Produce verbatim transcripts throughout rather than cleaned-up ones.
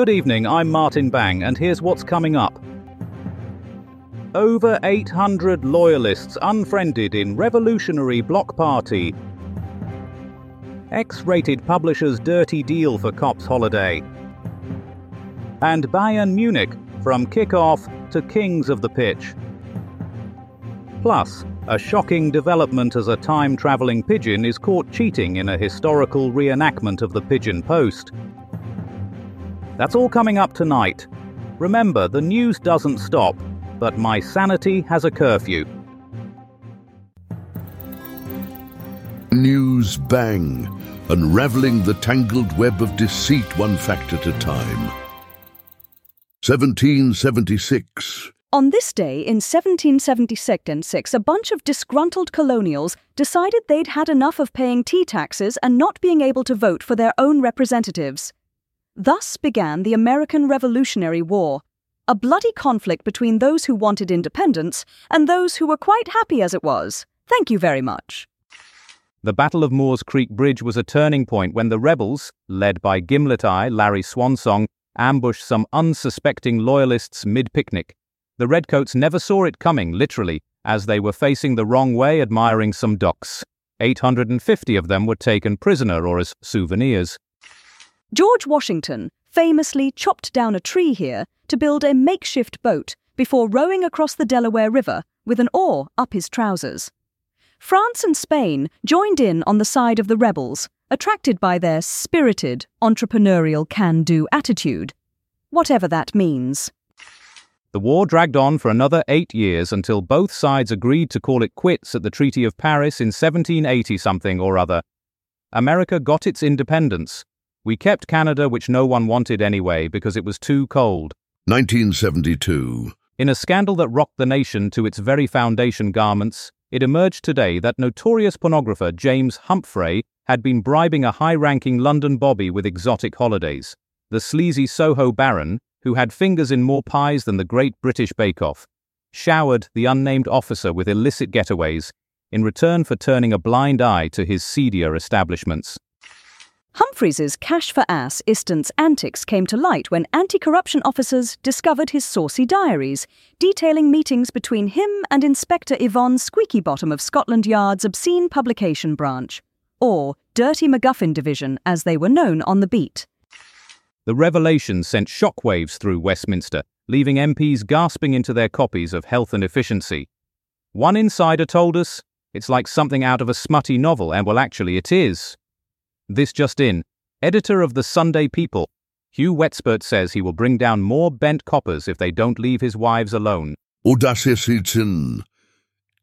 Good evening, I'm Martin Bang, and here's what's coming up. Over eight hundred loyalists unfriended in revolutionary block party. X-rated publishers dirty deal for cops holiday. And Bayern Munich, from kick-off to kings of the pitch. Plus, a shocking development as a time-travelling pigeon is caught cheating in a historical reenactment of the pigeon post. That's all coming up tonight. Remember, the news doesn't stop, but my sanity has a curfew. News Bang, unravelling the tangled web of deceit one fact at a time. seventeen seventy-six. On this day in seventeen seventy-six, a bunch of disgruntled colonials decided they'd had enough of paying tea taxes and not being able to vote for their own representatives. Thus began the American Revolutionary War, a bloody conflict between those who wanted independence and those who were quite happy as it was. Thank you very much. The Battle of Moores Creek Bridge was a turning point when the rebels, led by Gimlet Eye Larry Swansong, ambushed some unsuspecting loyalists mid-picnic. The redcoats never saw it coming, literally, as they were facing the wrong way admiring some ducks. eight hundred fifty of them were taken prisoner or as souvenirs. George Washington famously chopped down a tree here to build a makeshift boat before rowing across the Delaware River with an oar up his trousers. France and Spain joined in on the side of the rebels, attracted by their spirited, entrepreneurial can-do attitude, whatever that means. The war dragged on for another eight years until both sides agreed to call it quits at the Treaty of Paris in seventeen eighty-something or other. America got its independence. We kept Canada, which no one wanted anyway because it was too cold. nineteen seventy-two. In a scandal that rocked the nation to its very foundation garments, it emerged today that notorious pornographer James Humphrey had been bribing a high-ranking London bobby with exotic holidays. The sleazy Soho baron, who had fingers in more pies than the Great British Bake Off, showered the unnamed officer with illicit getaways in return for turning a blind eye to his seedier establishments. Humphreys's cash-for-ass Istance antics came to light when anti-corruption officers discovered his saucy diaries, detailing meetings between him and Inspector Yvonne Squeakybottom of Scotland Yard's Obscene Publication Branch, or Dirty MacGuffin Division as they were known on the beat. The revelation sent shockwaves through Westminster, leaving M Ps gasping into their copies of Health and Efficiency. One insider told us, "It's like something out of a smutty novel," and well, actually it is. This just in, editor of the Sunday People, Hugh Wetspert, says he will bring down more bent coppers if they don't leave his wives alone. Audacity,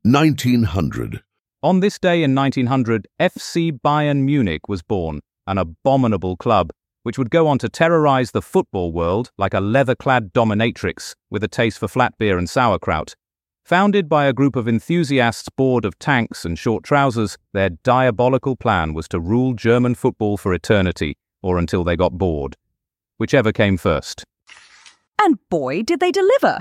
nineteen hundred. On this day in nineteen hundred, F C Bayern Munich was born, an abominable club, which would go on to terrorise the football world like a leather-clad dominatrix with a taste for flat beer and sauerkraut. Founded by a group of enthusiasts bored of tanks and short trousers, their diabolical plan was to rule German football for eternity, or until they got bored. Whichever came first. And boy, did they deliver!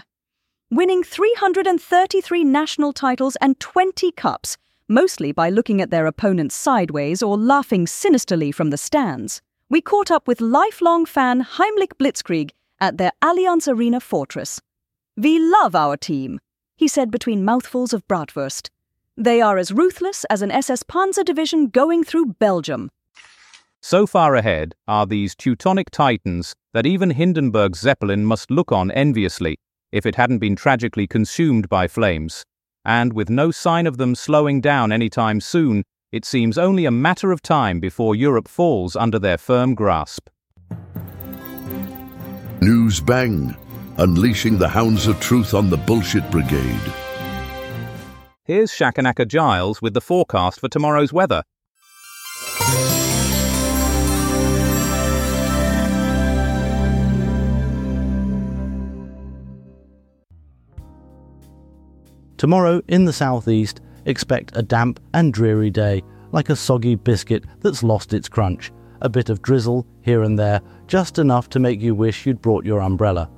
Winning three hundred thirty-three national titles and twenty cups, mostly by looking at their opponents sideways or laughing sinisterly from the stands, we caught up with lifelong fan Heimlich Blitzkrieg at their Allianz Arena fortress. "We love our team," he said between mouthfuls of bratwurst. "They are as ruthless as an S S Panzer division going through Belgium." So far ahead are these Teutonic titans that even Hindenburg's Zeppelin must look on enviously, if it hadn't been tragically consumed by flames. And with no sign of them slowing down anytime soon, it seems only a matter of time before Europe falls under their firm grasp. News Bang. Unleashing the hounds of truth on the bullshit brigade. Here's Shakanaka Giles with the forecast for tomorrow's weather. Tomorrow in the southeast, expect a damp and dreary day, like a soggy biscuit that's lost its crunch. A bit of drizzle here and there, just enough to make you wish you'd brought your umbrella.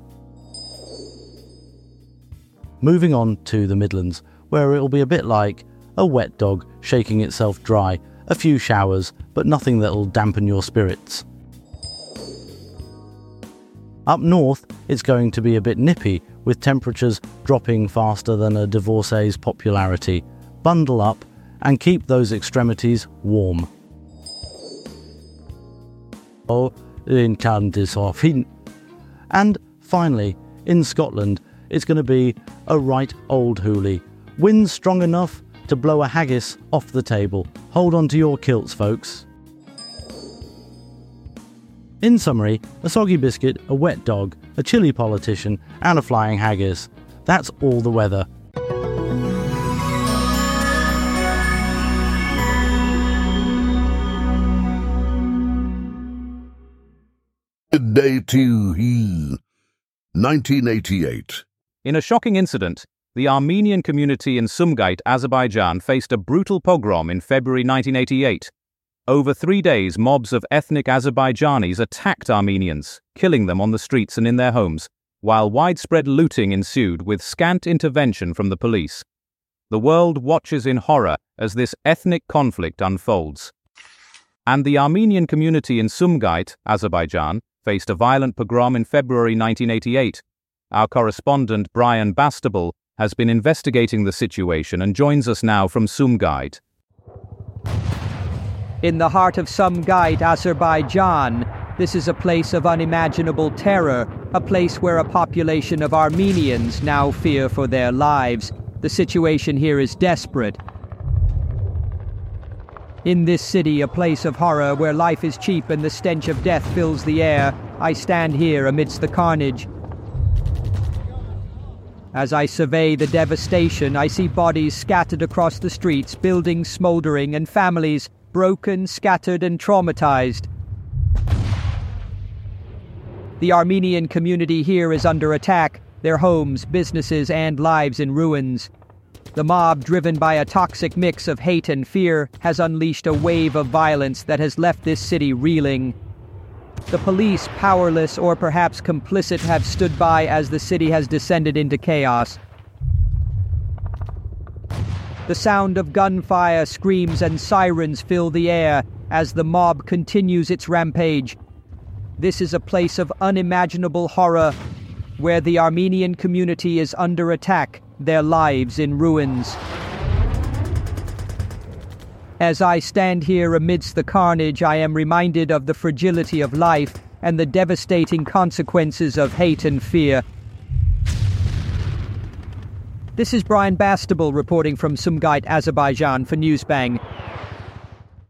Moving on to the Midlands, where it'll be a bit like a wet dog shaking itself dry, a few showers, but nothing that'll dampen your spirits. Up north, it's going to be a bit nippy, with temperatures dropping faster than a divorcee's popularity. Bundle up and keep those extremities warm. Oh, in Candisoffin. And finally, in Scotland, it's going to be a right old hoolie. Wind strong enough to blow a haggis off the table. Hold on to your kilts, folks. In summary, a soggy biscuit, a wet dog, a chilly politician, and a flying haggis. That's all the weather. Day to Hill, nineteen eighty-eight. In a shocking incident, the Armenian community in Sumgait, Azerbaijan, faced a brutal pogrom in February nineteen eighty-eight. Over three days, mobs of ethnic Azerbaijanis attacked Armenians, killing them on the streets and in their homes, while widespread looting ensued with scant intervention from the police. The world watches in horror as this ethnic conflict unfolds. And the Armenian community in Sumgait, Azerbaijan, faced a violent pogrom in February nineteen eighty-eight. Our correspondent Brian Bastable has been investigating the situation and joins us now from Sumgait. In the heart of Sumgait, Azerbaijan, this is a place of unimaginable terror, a place where a population of Armenians now fear for their lives. The situation here is desperate. In this city, a place of horror where life is cheap and the stench of death fills the air, I stand here amidst the carnage. As I survey the devastation, I see bodies scattered across the streets, buildings smoldering, and families broken, scattered, and traumatized. The Armenian community here is under attack, their homes, businesses, and lives in ruins. The mob, driven by a toxic mix of hate and fear, has unleashed a wave of violence that has left this city reeling. The police, powerless or perhaps complicit, have stood by as the city has descended into chaos. The sound of gunfire, screams, and sirens fill the air as the mob continues its rampage. This is a place of unimaginable horror, where the Armenian community is under attack, their lives in ruins. As I stand here amidst the carnage, I am reminded of the fragility of life and the devastating consequences of hate and fear. This is Brian Bastable reporting from Sumgait, Azerbaijan for Newsbang.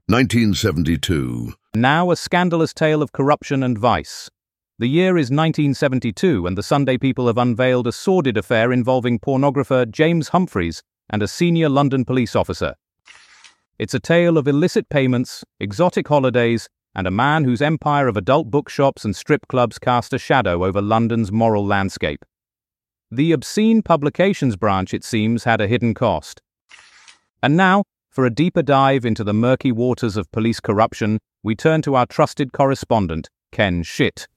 nineteen seventy-two. Now a scandalous tale of corruption and vice. The year is nineteen seventy-two, and the Sunday People have unveiled a sordid affair involving pornographer James Humphrey and a senior London police officer. It's a tale of illicit payments, exotic holidays, and a man whose empire of adult bookshops and strip clubs cast a shadow over London's moral landscape. The obscene publications branch, it seems, had a hidden cost. And now, for a deeper dive into the murky waters of police corruption, we turn to our trusted correspondent, Ken Shit.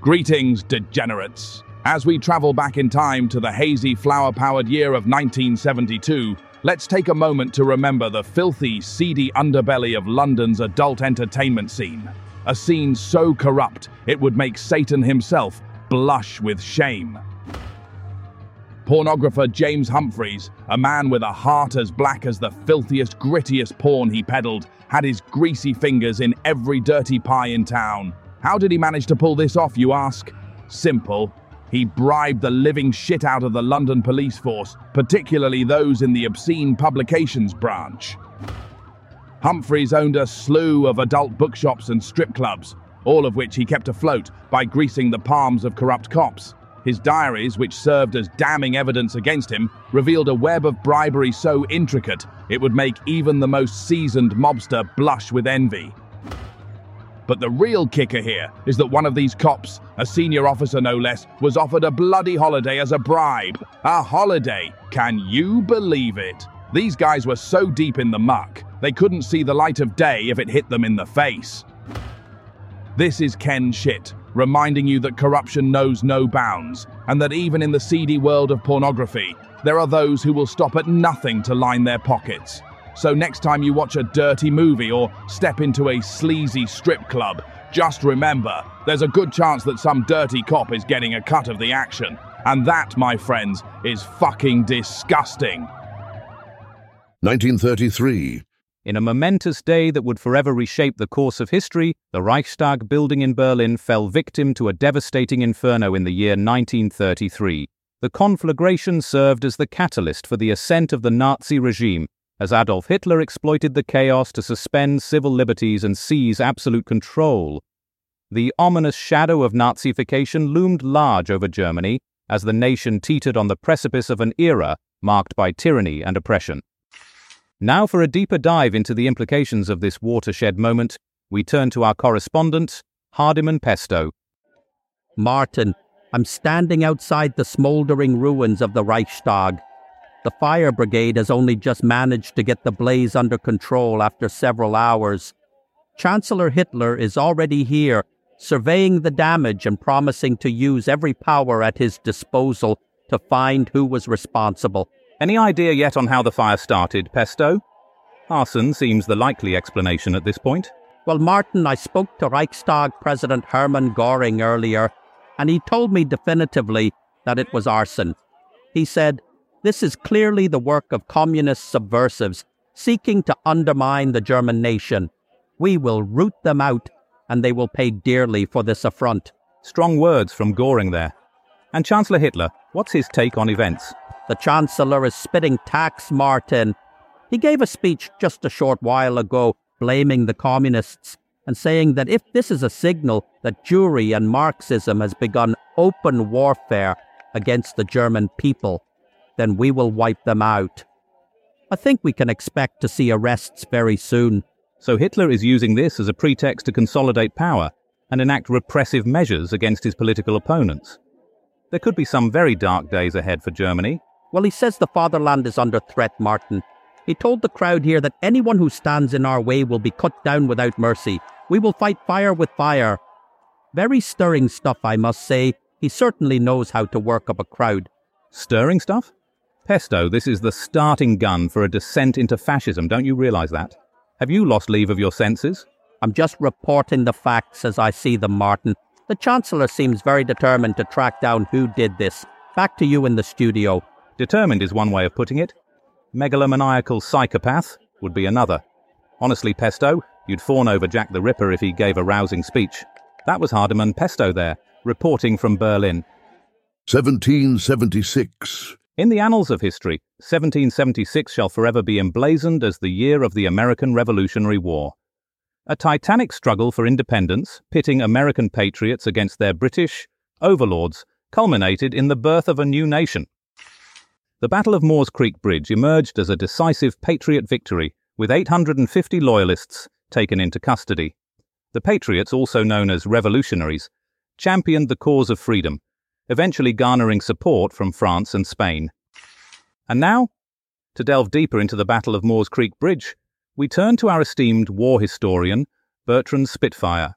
Greetings, degenerates. As we travel back in time to the hazy, flower-powered year of nineteen seventy-two, let's take a moment to remember the filthy, seedy underbelly of London's adult entertainment scene. A scene so corrupt, it would make Satan himself blush with shame. Pornographer James Humphreys, a man with a heart as black as the filthiest, grittiest porn he peddled, had his greasy fingers in every dirty pie in town. How did he manage to pull this off, you ask? Simple. He bribed the living shit out of the London police force, particularly those in the obscene publications branch. Humphreys owned a slew of adult bookshops and strip clubs, all of which he kept afloat by greasing the palms of corrupt cops. His diaries, which served as damning evidence against him, revealed a web of bribery so intricate it would make even the most seasoned mobster blush with envy. But the real kicker here is that one of these cops, a senior officer no less, was offered a bloody holiday as a bribe. A holiday! Can you believe it? These guys were so deep in the muck, they couldn't see the light of day if it hit them in the face. This is Ken Shit, reminding you that corruption knows no bounds, and that even in the seedy world of pornography, there are those who will stop at nothing to line their pockets. So next time you watch a dirty movie or step into a sleazy strip club, just remember, there's a good chance that some dirty cop is getting a cut of the action. And that, my friends, is fucking disgusting. nineteen thirty-three. In a momentous day that would forever reshape the course of history, the Reichstag building in Berlin fell victim to a devastating inferno in the year nineteen thirty-three. The conflagration served as the catalyst for the ascent of the Nazi regime, as Adolf Hitler exploited the chaos to suspend civil liberties and seize absolute control. The ominous shadow of Nazification loomed large over Germany, as the nation teetered on the precipice of an era marked by tyranny and oppression. Now for a deeper dive into the implications of this watershed moment, we turn to our correspondent, Hardiman Pesto. Martin, I'm standing outside the smouldering ruins of the Reichstag. The fire brigade has only just managed to get the blaze under control after several hours. Chancellor Hitler is already here, surveying the damage and promising to use every power at his disposal to find who was responsible. Any idea yet on how the fire started, Pesto? Arson seems the likely explanation at this point. Well, Martin, I spoke to Reichstag President Hermann Göring earlier, and he told me definitively that it was arson. He said, "This is clearly the work of communist subversives seeking to undermine the German nation. We will root them out, and they will pay dearly for this affront." Strong words from Göring there. And Chancellor Hitler, what's his take on events? The Chancellor is spitting tacks, Martin. He gave a speech just a short while ago blaming the communists and saying that if this is a signal that Jewry and Marxism has begun open warfare against the German people, then we will wipe them out. I think we can expect to see arrests very soon. So Hitler is using this as a pretext to consolidate power and enact repressive measures against his political opponents. There could be some very dark days ahead for Germany. Well, he says the fatherland is under threat, Martin. He told the crowd here that anyone who stands in our way will be cut down without mercy. We will fight fire with fire. Very stirring stuff, I must say. He certainly knows how to work up a crowd. Stirring stuff? Pesto, this is the starting gun for a descent into fascism. Don't you realise that? Have you lost leave of your senses? I'm just reporting the facts as I see them, Martin. The Chancellor seems very determined to track down who did this. Back to you in the studio. Determined is one way of putting it. Megalomaniacal psychopath would be another. Honestly, Pesto, you'd fawn over Jack the Ripper if he gave a rousing speech. That was Hardiman Pesto there, reporting from Berlin. seventeen seventy-six. In the annals of history, seventeen seventy-six shall forever be emblazoned as the year of the American Revolutionary War. A titanic struggle for independence, pitting American patriots against their British overlords, culminated in the birth of a new nation. The Battle of Moores Creek Bridge emerged as a decisive Patriot victory, with eight hundred fifty Loyalists taken into custody. The Patriots, also known as Revolutionaries, championed the cause of freedom, eventually garnering support from France and Spain. And now, to delve deeper into the Battle of Moores Creek Bridge, we turn to our esteemed war historian, Bertrand Spitfire.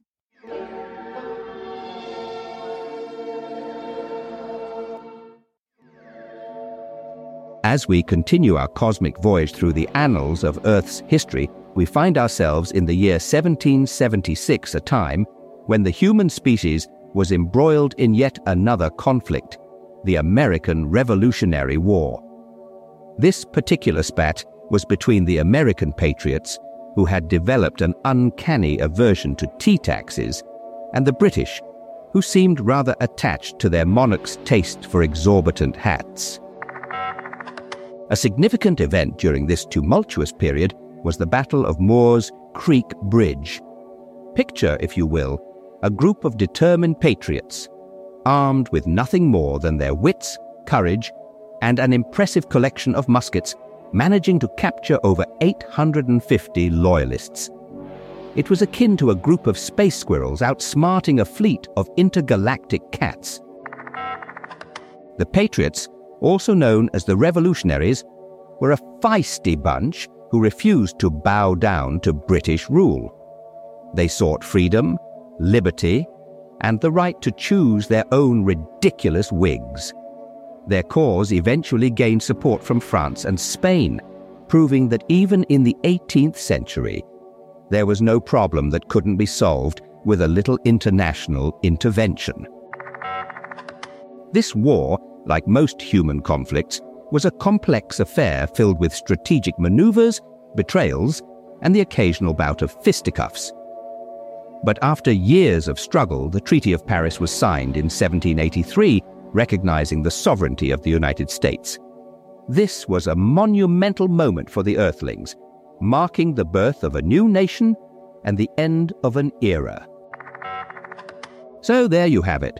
As we continue our cosmic voyage through the annals of Earth's history, we find ourselves in the year seventeen seventy-six, a time when the human species was embroiled in yet another conflict, the American Revolutionary War. This particular spat was between the American patriots, who had developed an uncanny aversion to tea taxes, and the British, who seemed rather attached to their monarch's taste for exorbitant hats. A significant event during this tumultuous period was the Battle of Moores Creek Bridge. Picture, if you will, a group of determined patriots, armed with nothing more than their wits, courage, and an impressive collection of muskets, managing to capture over eight hundred fifty Loyalists. It was akin to a group of space squirrels outsmarting a fleet of intergalactic cats. The patriots, also known as the Revolutionaries, were a feisty bunch who refused to bow down to British rule. They sought freedom, liberty, and the right to choose their own ridiculous wigs. Their cause eventually gained support from France and Spain, proving that even in the eighteenth century, there was no problem that couldn't be solved with a little international intervention. This war, like most human conflicts, was a complex affair filled with strategic maneuvers, betrayals, and the occasional bout of fisticuffs. But after years of struggle, the Treaty of Paris was signed in seventeen eighty-three, recognizing the sovereignty of the United States. This was a monumental moment for the Earthlings, marking the birth of a new nation and the end of an era. So there you have it,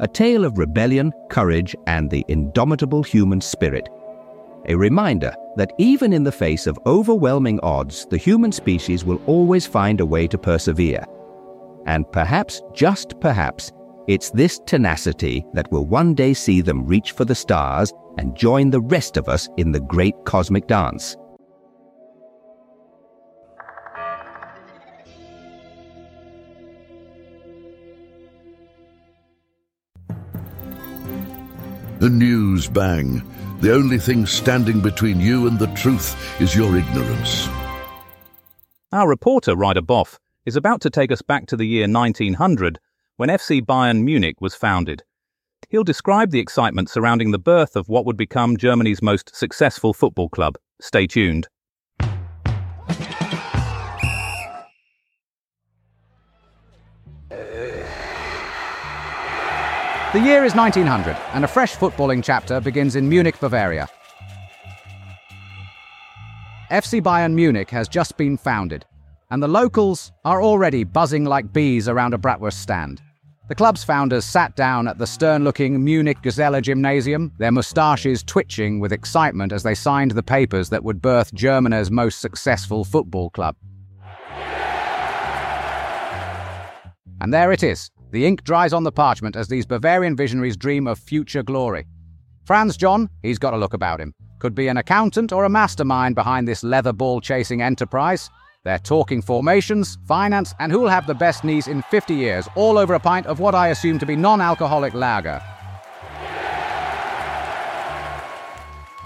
a tale of rebellion, courage, and the indomitable human spirit. A reminder that even in the face of overwhelming odds, the human species will always find a way to persevere. And perhaps, just perhaps, it's this tenacity that will one day see them reach for the stars and join the rest of us in the great cosmic dance. The Newsbang. The only thing standing between you and the truth is your ignorance. Our reporter, Ryder Boff, is about to take us back to the year nineteen hundred, when F C Bayern Munich was founded. He'll describe the excitement surrounding the birth of what would become Germany's most successful football club. Stay tuned. The year is nineteen hundred, and a fresh footballing chapter begins in Munich, Bavaria. F C Bayern Munich has just been founded, and the locals are already buzzing like bees around a bratwurst stand. The club's founders sat down at the stern-looking Munich Gazelle Gymnasium, their moustaches twitching with excitement as they signed the papers that would birth Germany's most successful football club. And there it is. The ink dries on the parchment as these Bavarian visionaries dream of future glory. Franz John, he's got a look about him, could be an accountant or a mastermind behind this leather ball-chasing enterprise. They're talking formations, finance, and who'll have the best knees in fifty years, all over a pint of what I assume to be non-alcoholic lager.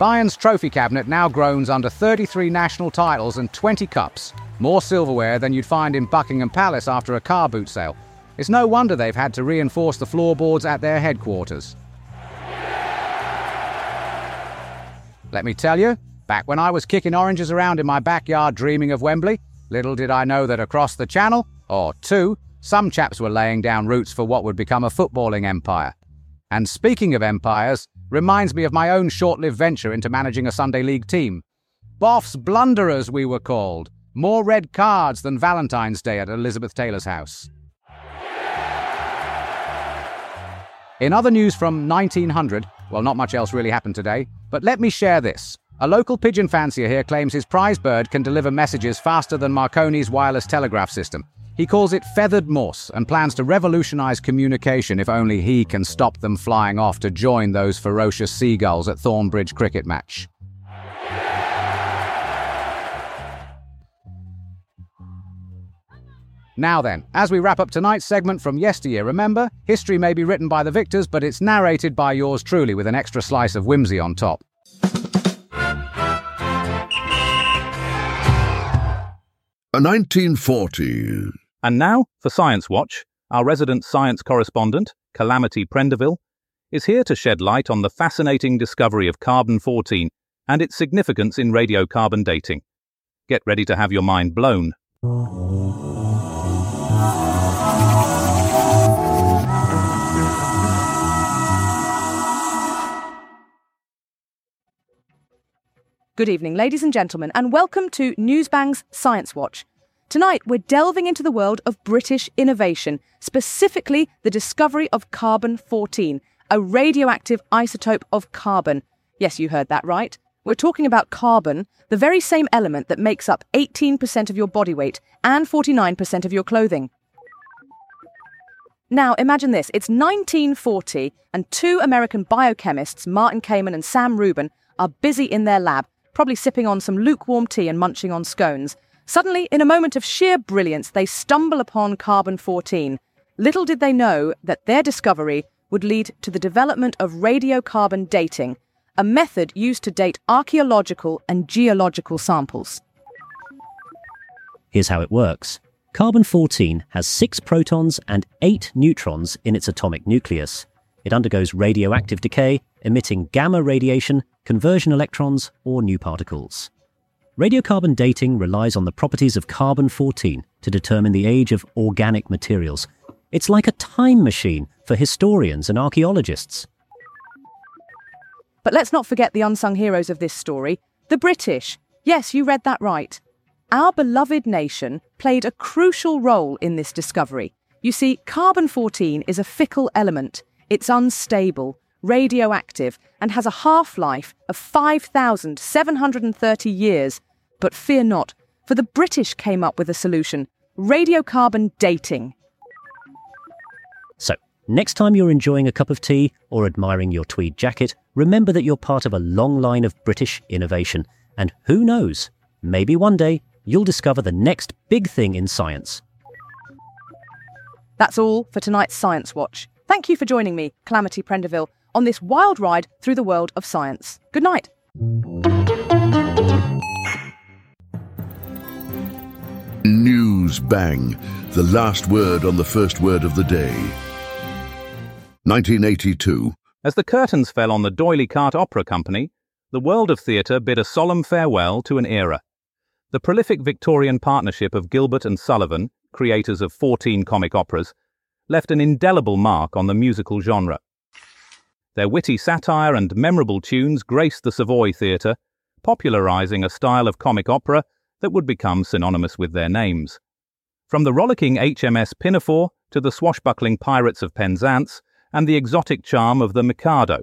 Bayern's trophy cabinet now groans under thirty-three national titles and twenty cups, more silverware than you'd find in Buckingham Palace after a car boot sale. It's no wonder they've had to reinforce the floorboards at their headquarters. Let me tell you, back when I was kicking oranges around in my backyard dreaming of Wembley, little did I know that across the channel, or two, some chaps were laying down roots for what would become a footballing empire. And speaking of empires, reminds me of my own short-lived venture into managing a Sunday league team. Boff's Blunderers, we were called. More red cards than Valentine's Day at Elizabeth Taylor's house. In other news from nineteen hundred, well, not much else really happened today, but let me share this. A local pigeon fancier here claims his prize bird can deliver messages faster than Marconi's wireless telegraph system. He calls it feathered Morse and plans to revolutionize communication if only he can stop them flying off to join those ferocious seagulls at Thornbridge cricket match. Now then, as we wrap up tonight's segment from yesteryear, remember, history may be written by the victors, but it's narrated by yours truly with an extra slice of whimsy on top. A nineteen forty. And now for Science Watch. Our resident science correspondent, Calamity Prenderville, is here to shed light on the fascinating discovery of carbon fourteen and its significance in radiocarbon dating. Get ready to have your mind blown. Good evening, ladies and gentlemen, and welcome to Newsbang's Science Watch. Tonight, we're delving into the world of British innovation, specifically the discovery of carbon fourteen, a radioactive isotope of carbon. Yes, you heard that right. We're talking about carbon, the very same element that makes up eighteen percent of your body weight and forty-nine percent of your clothing. Now, imagine this. It's nineteen forty, and two American biochemists, Martin Kamen and Sam Rubin, are busy in their lab, probably sipping on some lukewarm tea and munching on scones. Suddenly, in a moment of sheer brilliance, they stumble upon carbon fourteen. Little did they know that their discovery would lead to the development of radiocarbon dating, a method used to date archaeological and geological samples. Here's how it works. Carbon fourteen has six protons and eight neutrons in its atomic nucleus. It undergoes radioactive decay, emitting gamma radiation, conversion electrons, or new particles. Radiocarbon dating relies on the properties of carbon fourteen to determine the age of organic materials. It's like a time machine for historians and archaeologists. But let's not forget the unsung heroes of this story, the British. Yes, you read that right. Our beloved nation played a crucial role in this discovery. You see, carbon fourteen is a fickle element. It's unstable, radioactive, and has a half-life of five thousand seven hundred thirty years. But fear not, for the British came up with a solution: radiocarbon dating. So, next time you're enjoying a cup of tea or admiring your tweed jacket, remember that you're part of a long line of British innovation. And who knows, maybe one day you'll discover the next big thing in science. That's all for tonight's Science Watch. Thank you for joining me, Calamity Prenderville, on this wild ride through the world of science. Good night. Newsbang, the last word on the first word of the day. nineteen eighty-two. As the curtains fell on the D'Oyly Carte Opera Company, the world of theatre bid a solemn farewell to an era. The prolific Victorian partnership of Gilbert and Sullivan, creators of fourteen comic operas, left an indelible mark on the musical genre. Their witty satire and memorable tunes graced the Savoy Theatre, popularising a style of comic opera that would become synonymous with their names. From the rollicking H M S Pinafore to the swashbuckling Pirates of Penzance and the exotic charm of the Mikado,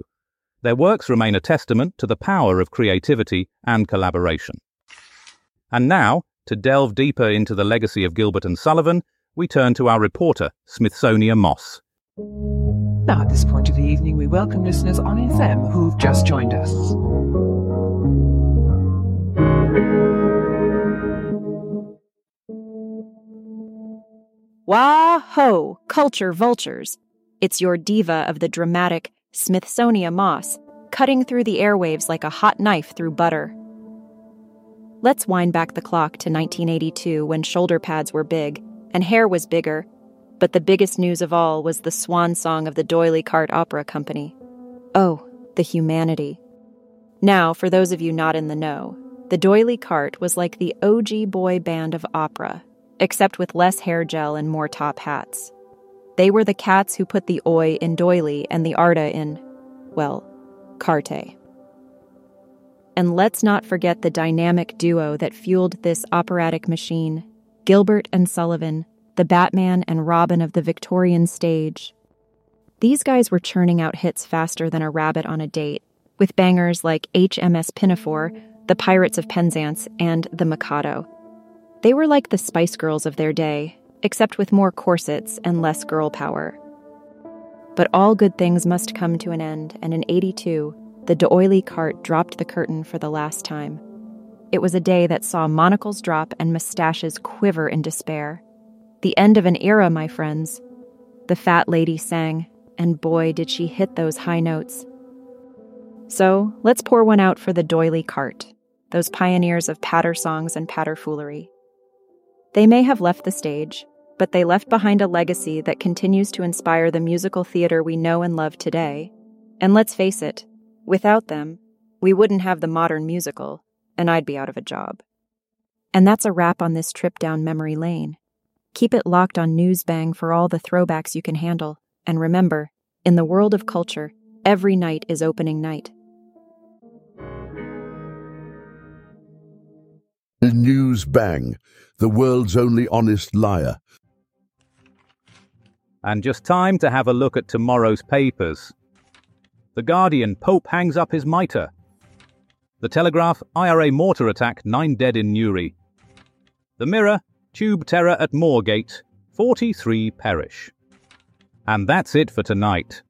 their works remain a testament to the power of creativity and collaboration. And now, to delve deeper into the legacy of Gilbert and Sullivan, we turn to our reporter, Smithsonia Moss. Now at this point of the evening, we welcome listeners on F M who've just joined us. Wah-ho, culture vultures. It's your diva of the dramatic Smithsonia Moss, cutting through the airwaves like a hot knife through butter. Let's wind back the clock to nineteen eighty-two, when shoulder pads were big and hair was bigger, but the biggest news of all was the swan song of the D'Oyly Carte Opera Company. Oh, the humanity. Now, for those of you not in the know, the D'Oyly Carte was like the O G boy band of opera, except with less hair gel and more top hats. They were the cats who put the oi in doily and the arda in, well, carte. And let's not forget the dynamic duo that fueled this operatic machine: Gilbert and Sullivan, the Batman and Robin of the Victorian stage. These guys were churning out hits faster than a rabbit on a date, with bangers like H M S Pinafore, the Pirates of Penzance, and the Mikado. They were like the Spice Girls of their day, except with more corsets and less girl power. But all good things must come to an end, and in eighty-two, the D'Oyly Carte dropped the curtain for the last time. It was a day that saw monocles drop and mustaches quiver in despair. The end of an era, my friends. The fat lady sang, and boy, did she hit those high notes. So, let's pour one out for the D'Oyly Carte, those pioneers of patter songs and patterfoolery. They may have left the stage, but they left behind a legacy that continues to inspire the musical theater we know and love today. And let's face it, without them, we wouldn't have the modern musical, and I'd be out of a job. And that's a wrap on this trip down memory lane. Keep it locked on Newsbang for all the throwbacks you can handle. And remember, in the world of culture, every night is opening night. Newsbang, the world's only honest liar. And just time to have a look at tomorrow's papers. The Guardian: Pope hangs up his mitre. The Telegraph: I R A mortar attack, nine dead in Newry. The Mirror: tube terror at Moorgate, forty-three perish. And that's it for tonight.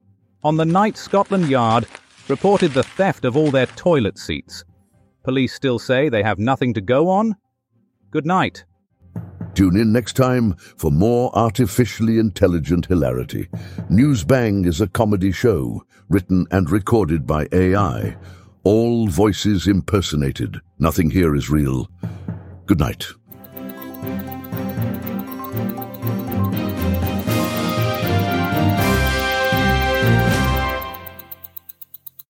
On the night Scotland Yard reported the theft of all their toilet seats. Police still say they have nothing to go on. Good night. Tune in next time for more artificially intelligent hilarity. Newsbang is a comedy show written and recorded by A I. All voices impersonated. Nothing here is real. Good night.